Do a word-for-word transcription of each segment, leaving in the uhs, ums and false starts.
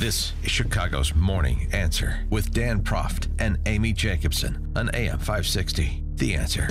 This is Chicago's Morning Answer with Dan Proft and Amy Jacobson on A M five sixty, The Answer.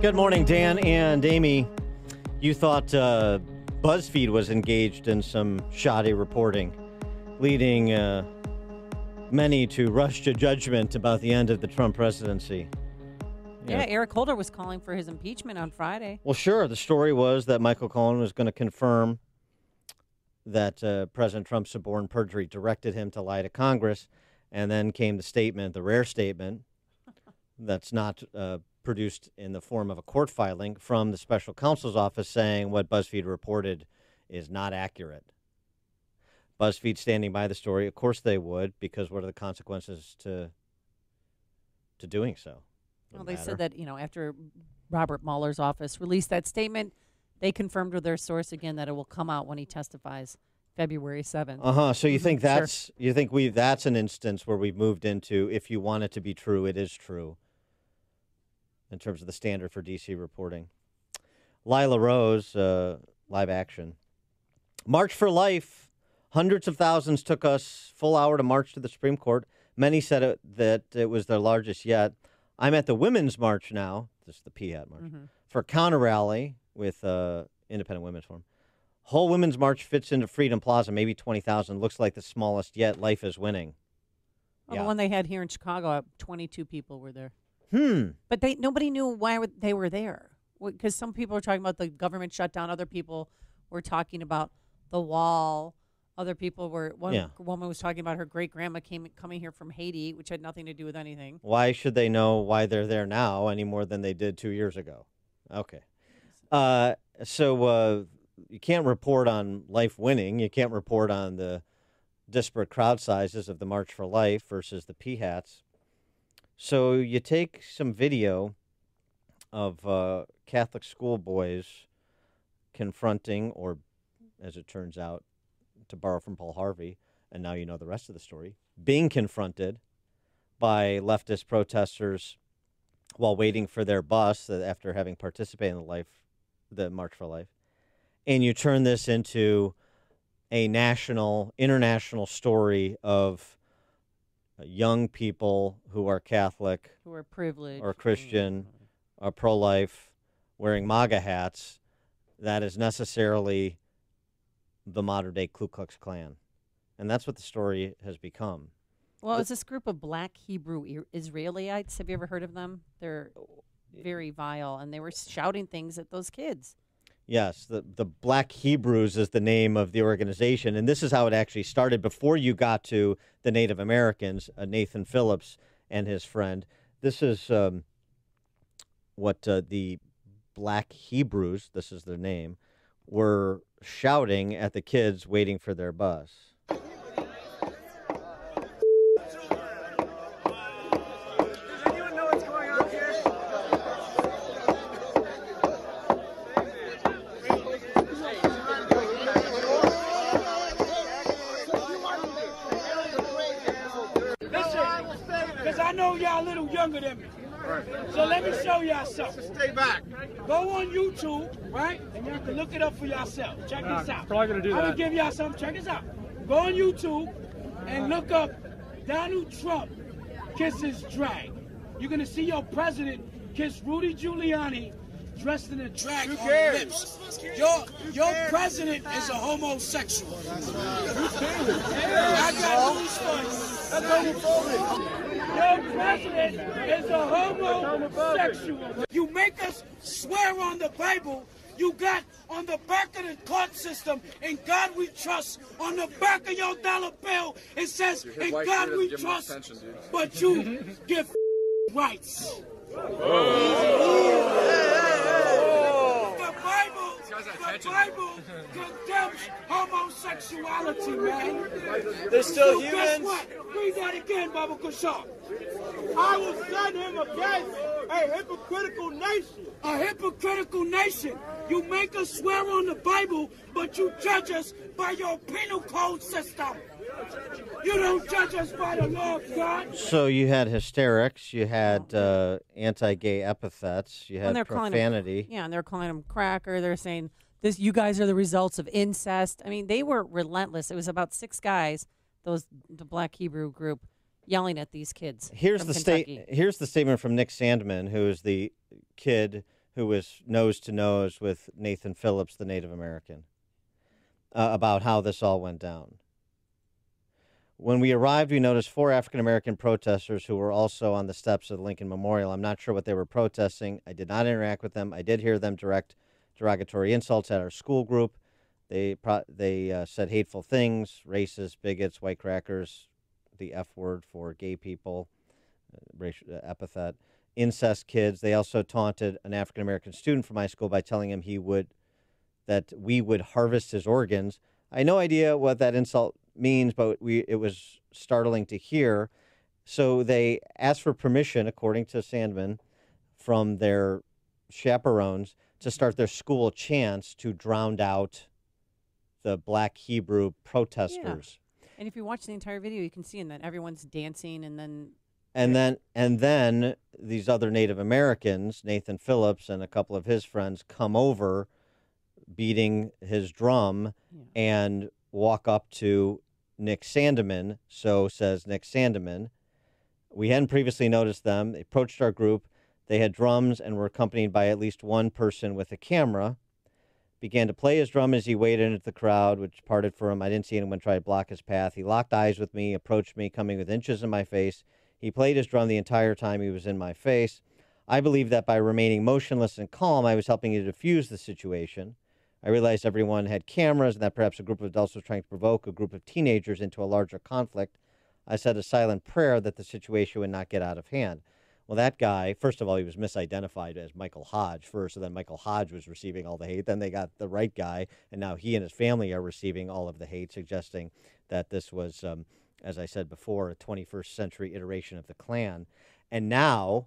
Good morning, Dan and Amy. You thought uh, BuzzFeed was engaged in some shoddy reporting, leading uh, many to rush to judgment about the end of the Trump presidency. Yeah, yeah, Eric Holder was calling for his impeachment on Friday. Well, sure. The story was that Michael Cohen was going to confirm that uh, President Trump's suborn perjury directed him to lie to Congress, and then came the statement, the rare statement, that's not uh, produced in the form of a court filing, from the special counsel's office saying what BuzzFeed reported is not accurate. BuzzFeed standing by the story. Of course they would, because what are the consequences to to doing so? Well, they said that, you know, after Robert Mueller's office released that statement, they confirmed with their source again that it will come out when he testifies February seventh. Uh-huh. So you think that's, sure. you think we that's an instance where we've moved into, if you want it to be true, it is true, in terms of the standard for D C reporting. Lila Rose, uh, Live Action. March for Life. Hundreds of thousands took us full hour to march to the Supreme Court. Many said it, that it was their largest yet. I'm at the Women's March now. This is the P H A T March. Mm-hmm. For counter-rally with uh, Independent Women's Forum. Whole Women's March fits into Freedom Plaza, maybe twenty thousand. Looks like the smallest yet. Life is winning. Well, yeah. The one they had here in Chicago, twenty-two people were there. Hmm. But they nobody knew why they were there, because some people were talking about the government shutdown. Other people were talking about the wall. Other people were one yeah. woman was talking about her great grandma came coming here from Haiti, which had nothing to do with anything. Why should they know why they're there now any more than they did two years ago? Okay. Uh, so uh, you can't report on life winning. You can't report on the disparate crowd sizes of the March for Life versus the P HATs. So you take some video of uh, Catholic schoolboys confronting, or as it turns out, to borrow from Paul Harvey, and now you know the rest of the story, being confronted by leftist protesters while waiting for their bus after having participated in the life, the March for Life. And you turn this into a national, international story of young people who are Catholic, who are privileged, or Christian, mm-hmm. or pro-life, wearing MAGA hats. That is necessarily the modern-day Ku Klux Klan. And that's what the story has become. Well, it's this group of Black Hebrew Israelites. Have you ever heard of them? They're very vile, and they were shouting things at those kids. Yes, the, the Black Hebrews is the name of the organization, and this is how it actually started before you got to the Native Americans, uh, Nathan Phillips and his friend. This is um, what uh, the Black Hebrews, this is their name, were shouting at the kids waiting for their bus. Y'all a little younger than me, right. So let me show y'all something. Stay back. Go on YouTube, right, and y'all can look it up for yourself. Check nah, this out. Probably gonna do I'm that. I'm gonna give y'all something. Check this out. Go on YouTube and look up Donald Trump kisses drag. You're gonna see your president kiss Rudy Giuliani dressed in a drag. Who cares? Your your president is a homosexual. I got news for you. Your president is a homosexual. You make us swear on the Bible. You got on the back of the court system, "In God We Trust." On the back of your dollar bill, it says, "In God We Trust," but you give rights. The Bible, the Bible condemns homosexuality, man. They're still so humans. Guess what? Read that again, Baba Kushar. I will send him against a hypocritical nation. A hypocritical nation. You make us swear on the Bible, but you judge us by your penal code system. You don't judge us by the law of God. So you had hysterics, you had uh, anti-gay epithets, you had profanity. Them, yeah, and they're calling them cracker. They're saying, this, you guys are the results of incest. I mean, they were relentless. It was about six guys, those the Black Hebrew group, yelling at these kids. Here's the state. Here's the statement from Nick Sandmann, who is the kid who was nose to nose with Nathan Phillips, the Native American, uh, about how this all went down. When we arrived, we noticed four African-American protesters who were also on the steps of the Lincoln Memorial. I'm not sure what they were protesting. I did not interact with them. I did hear them direct derogatory insults at our school group. They, pro they uh, said hateful things, racists, bigots, white crackers, the F word for gay people, uh, racial uh, epithet, incest kids. They also taunted an African-American student from my school by telling him he would, that we would harvest his organs. I had no idea what that insult means, but we it was startling to hear. So they asked for permission, according to Sandmann, from their chaperones to start their school chants to drown out the Black Hebrew protesters. Yeah. And if you watch the entire video, you can see in that everyone's dancing, and then and then and then these other Native Americans, Nathan Phillips and a couple of his friends, come over beating his drum, yeah, and walk up to Nick Sandmann. So says Nick Sandmann, we hadn't previously noticed them. They approached our group. They had drums and were accompanied by at least one person with a camera. Began to play his drum as he waded into the crowd, which parted for him. I didn't see anyone try to block his path. He locked eyes with me, approached me, coming with inches in my face. He played his drum the entire time he was in my face. I believe that by remaining motionless and calm, I was helping to diffuse the situation. I realized everyone had cameras and that perhaps a group of adults was trying to provoke a group of teenagers into a larger conflict. I said a silent prayer that the situation would not get out of hand. Well, that guy, first of all, he was misidentified as Michael Hodge first, so then Michael Hodge was receiving all the hate. Then they got the right guy, and now he and his family are receiving all of the hate, suggesting that this was, um, as I said before, a twenty-first century iteration of the Klan. And now,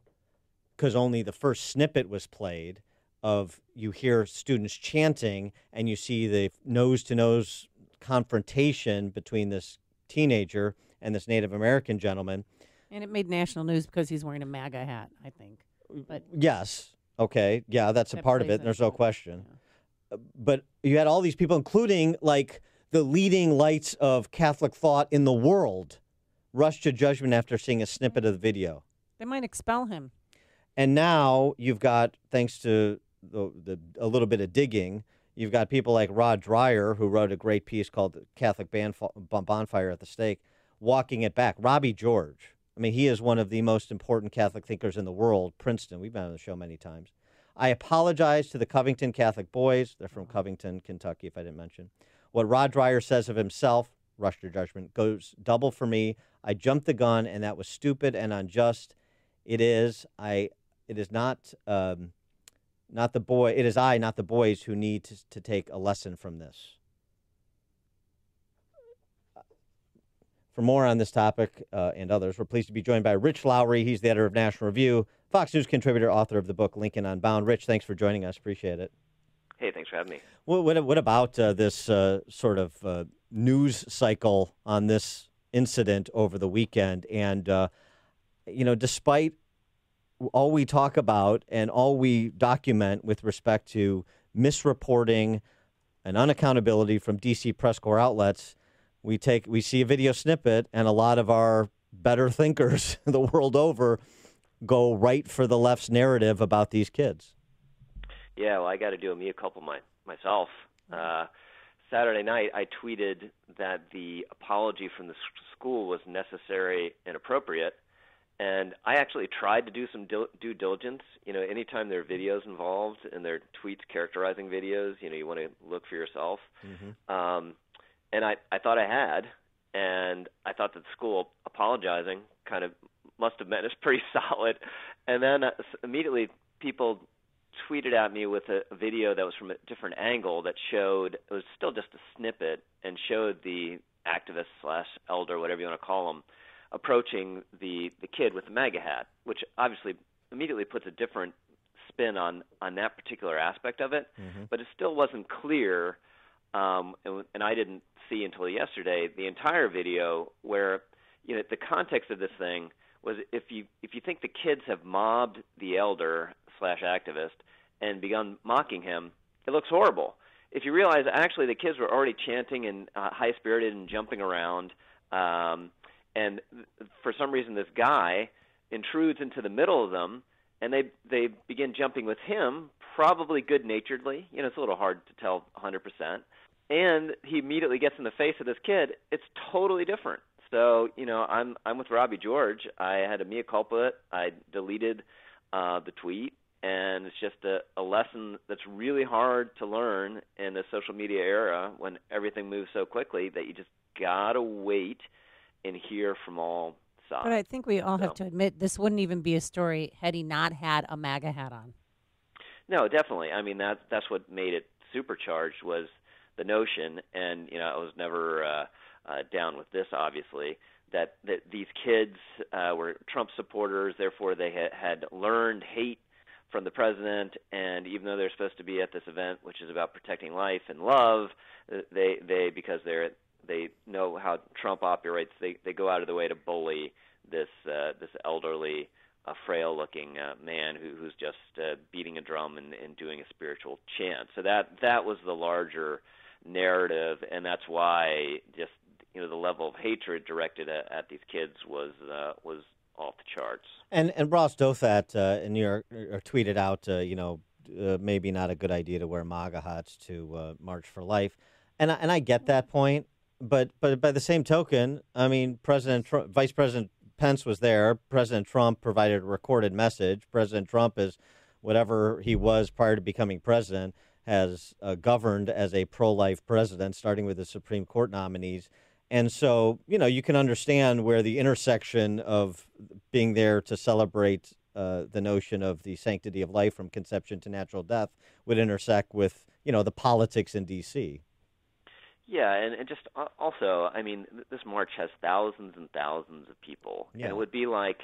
because only the first snippet was played, of you hear students chanting and you see the nose-to-nose confrontation between this teenager and this Native American gentleman. And it made national news because he's wearing a MAGA hat, I think. But yes. Okay. Yeah, that's that a part of it. And there's no question. Yeah. But you had all these people, including like the leading lights of Catholic thought in the world, rush to judgment after seeing a snippet of the video. They might expel him. And now you've got, thanks to the, the, a little bit of digging, you've got people like Rod Dreher, who wrote a great piece called Catholic Bonfire at the Stake, walking it back. Robbie George. I mean, he is one of the most important Catholic thinkers in the world, Princeton. We've been on the show many times. I apologize to the Covington Catholic boys. They're from Covington, Kentucky, if I didn't mention. What Rod Dreher says of himself, rush to judgment, goes double for me. I jumped the gun, and that was stupid and unjust. It is. I... It is not, um, not the boy. It is I, not the boys, who need to, to take a lesson from this. For more on this topic uh, and others, we're pleased to be joined by Rich Lowry. He's the editor of National Review, Fox News contributor, author of the book Lincoln Unbound. Rich, thanks for joining us. Appreciate it. Hey, thanks for having me. What what, what about uh, this uh, sort of uh, news cycle on this incident over the weekend? And uh, you know, despite all we talk about and all we document with respect to misreporting and unaccountability from D C press corps outlets, we take we see a video snippet, and a lot of our better thinkers the world over go right for the left's narrative about these kids. Yeah, well, I got to do a mea culpa my, myself. Uh, Saturday night, I tweeted that the apology from the school was necessary and appropriate. And I actually tried to do some due diligence. You know, anytime there are videos involved and there are tweets characterizing videos, you know, you want to look for yourself. Mm-hmm. Um, and I, I thought I had, and I thought that the school apologizing kind of must have meant it's pretty solid. And then uh, immediately people tweeted at me with a video that was from a different angle that showed, it was still just a snippet, and showed the activist slash elder, whatever you want to call them, approaching the, the kid with the MAGA hat, which obviously immediately puts a different spin on, on that particular aspect of it. Mm-hmm. But it still wasn't clear um, and, and I didn't see until yesterday the entire video where, you know, the context of this thing was if you if you think the kids have mobbed the elder slash activist and begun mocking him, it looks horrible. If you realize actually the kids were already chanting and uh, high-spirited and jumping around, um, and th- for some reason this guy intrudes into the middle of them, and they they begin jumping with him, probably good-naturedly. You know, it's a little hard to tell one hundred percent. And he immediately gets in the face of this kid. It's totally different. So, you know, I'm I'm with Robbie George. I had a mea culpa. I deleted uh, the tweet. And it's just a, a lesson that's really hard to learn in the social media era when everything moves so quickly that you just got to wait and hear from all sides. But I think we all so. have to admit this wouldn't even be a story had he not had a MAGA hat on. No, definitely. I mean, that, that's what made it supercharged was the notion, and, you know, I was never uh, uh, down with this, obviously, that, that these kids uh, were Trump supporters, therefore they ha- had learned hate from the president, and even though they're supposed to be at this event, which is about protecting life and love, they they because they're they know how Trump operates, they they go out of the way to bully this uh, this elderly, uh, frail-looking uh, man who who's just uh, beating a drum and, and doing a spiritual chant. So that that was the larger narrative, and that's why just you know the level of hatred directed at, at these kids was uh, was. off the charts. And and Ross Douthat uh, in New York or tweeted out, uh, you know, uh, maybe not a good idea to wear MAGA hats to uh, March for Life, and I, and I get that point, but but by the same token, I mean President Trump, Vice President Pence was there. President Trump provided a recorded message. President Trump is whatever he was prior to becoming president, has uh, governed as a pro-life president, starting with the Supreme Court nominees. And so, you know, you can understand where the intersection of being there to celebrate uh, the notion of the sanctity of life from conception to natural death would intersect with, you know, the politics in D C. Yeah, and, and just also, I mean, this march has thousands and thousands of people. Yeah. And it would be like,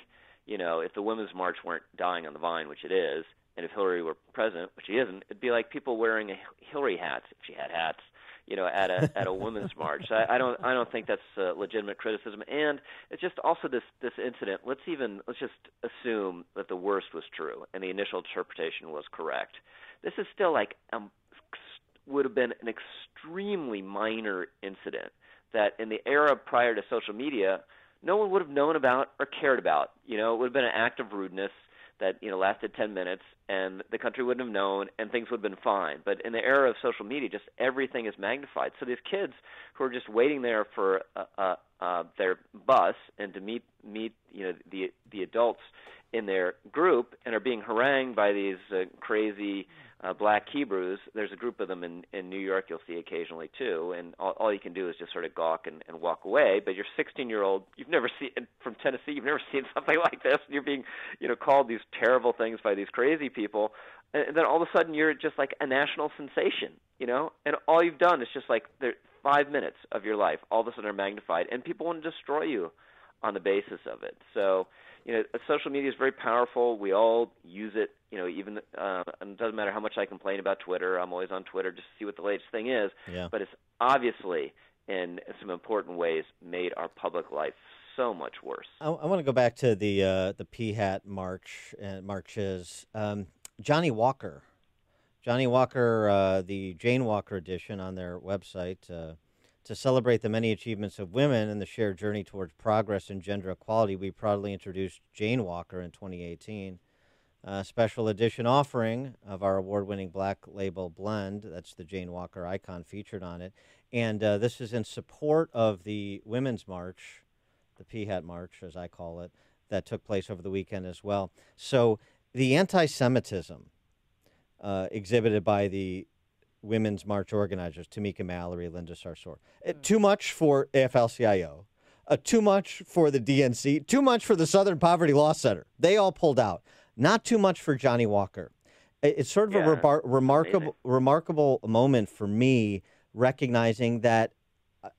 you know, if the Women's March weren't dying on the vine, which it is, and if Hillary were president, which she isn't, it'd be like people wearing a Hillary hats if she had hats. You know, at a at a women's march. So I, I don't I don't think that's uh, legitimate criticism. And it's just also this this incident. Let's even let's just assume that the worst was true and the initial interpretation was correct. This is still like um, would have been an extremely minor incident that in the era prior to social media, no one would have known about or cared about. You know, it would have been an act of rudeness that you know lasted ten minutes, and the country wouldn't have known, and things would have been fine. But in the era of social media, just everything is magnified. So these kids who are just waiting there for uh, uh, uh, their bus and to meet meet you know the the adults in their group and are being harangued by these uh, crazy uh, Black Hebrews. There's a group of them in, in New York. You'll see occasionally too, and all, all you can do is just sort of gawk and, and walk away. But you're sixteen year old. You've never seen from Tennessee. You've never seen something like this. You're being you know called these terrible things by these crazy people, and then all of a sudden you're just like a national sensation, you know. And all you've done is just like five minutes of your life. All of a sudden are magnified, and people want to destroy you on the basis of it. So. You know, social media is very powerful. We all use it. You know, even uh, it doesn't matter how much I complain about Twitter. I'm always on Twitter just to see what the latest thing is. Yeah. But it's obviously, in some important ways, made our public life so much worse. I, I want to go back to the uh, the P hat march and uh, marches. Um, Johnny Walker, Johnny Walker, uh, the Jane Walker edition on their website. Uh, To celebrate the many achievements of women and the shared journey towards progress and gender equality, we proudly introduced Jane Walker in twenty eighteen, a special edition offering of our award-winning Black Label blend. That's the Jane Walker icon featured on it. And uh, this is in support of the Women's March, the P-Hat March, as I call it, that took place over the weekend as well. So the anti-Semitism uh, exhibited by the Women's March organizers, Tamika Mallory, Linda Sarsour. Uh, too much for A F L C I O, uh, too much for the D N C, too much for the Southern Poverty Law Center. They all pulled out. Not too much for Johnny Walker. It's sort of yeah, a rebar- remarkable, remarkable moment for me, recognizing that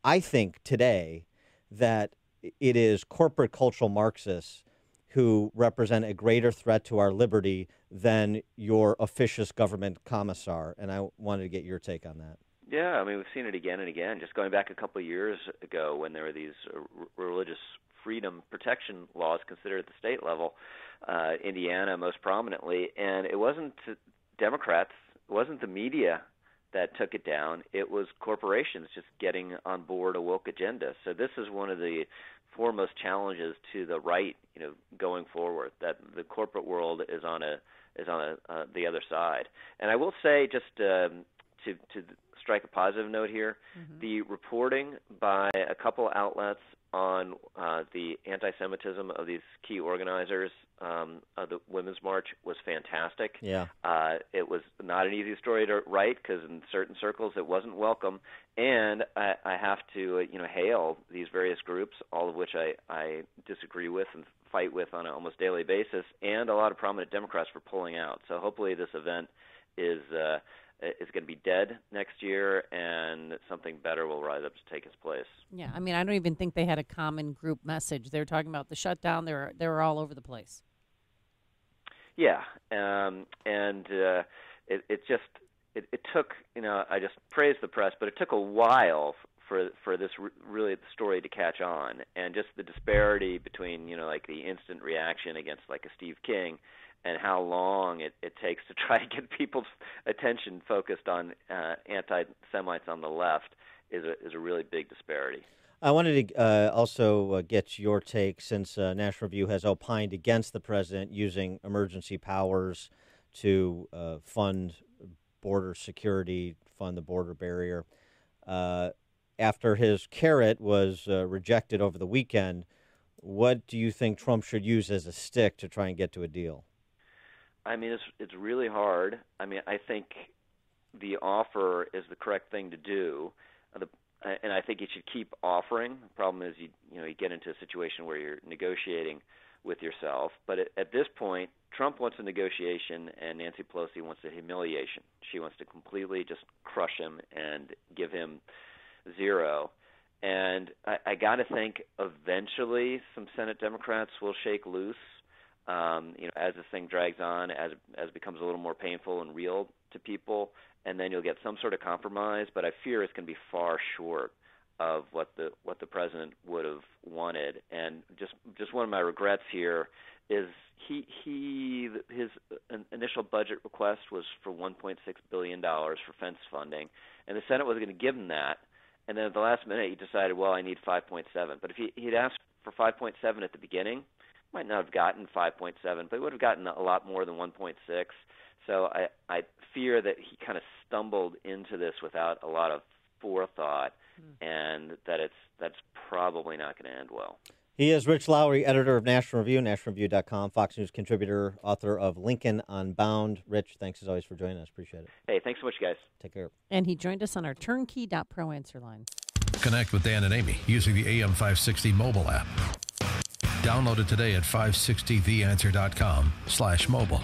I think today that it is corporate cultural Marxists who represent a greater threat to our liberty than your officious government commissar. And I wanted to get your take on that. Yeah, I mean, we've seen it again and again. Just going back a couple of years ago when there were these r- religious freedom protection laws considered at the state level, uh, Indiana most prominently, and it wasn't Democrats, it wasn't the media that took it down. It was corporations just getting on board a woke agenda. So this is one of the foremost challenges to the right, you know, going forward, that the corporate world is on a is on a, uh, the other side. And I will say, just um, to to strike a positive note here, mm-hmm. the reporting by a couple outlets on uh, the anti-Semitism of these key organizers um, of the Women's March was fantastic. Yeah, uh, it was not an easy story to write because in certain circles it wasn't welcome. And I, I have to, uh, you know, hail these various groups, all of which I, I disagree with and fight with on an almost daily basis, and a lot of prominent Democrats for pulling out. So hopefully this event is uh, is going to be dead next year, and something better will rise up to take its place. Yeah, I mean, I don't even think they had a common group message. They were talking about the shutdown. They were, they were all over the place. Yeah, um, and uh, it, it just it, it took, you know, I just praise the press, but it took a while for for this re- really the story to catch on, and just the disparity between, you know, like the instant reaction against like a Steve King and how long it, it takes to try to get people's attention focused on uh, anti-Semites on the left is a, is a really big disparity. I wanted to uh, also uh, get your take, since uh, National Review has opined against the president using emergency powers to uh, fund border security, fund the border barrier. Uh, after his carrot was uh, rejected over the weekend, what do you think Trump should use as a stick to try and get to a deal? I mean, it's it's really hard. I mean, I think the offer is the correct thing to do, the, and I think you should keep offering. The problem is you you know you get into a situation where you're negotiating with yourself. But at, at this point, Trump wants a negotiation, and Nancy Pelosi wants a humiliation. She wants to completely just crush him and give him zero. And I, I got to think eventually some Senate Democrats will shake loose. Um, you know, as this thing drags on, as as it becomes a little more painful and real to people, and then you'll get some sort of compromise. But I fear it's going to be far short of what the what the president would have wanted. And just just one of my regrets here is he he his initial budget request was for one point six billion dollars for fence funding, and the Senate was going to give him that. And then at the last minute, he decided, well, I need five point seven. But if he, he'd asked for five point seven at the beginning, might not have gotten five point seven, but it would have gotten a lot more than one point six. So I, I fear that he kind of stumbled into this without a lot of forethought, mm. and that it's that's probably not going to end well. He is Rich Lowry, editor of National Review, national review dot com, Fox News contributor, author of Lincoln Unbound. Rich, thanks as always for joining us. Appreciate it. Hey, thanks so much, guys. Take care. And he joined us on our turnkey dot pro answer line. Connect with Dan and Amy using the A M five sixty mobile app. Download it today at five sixty the answer dot com slash mobile.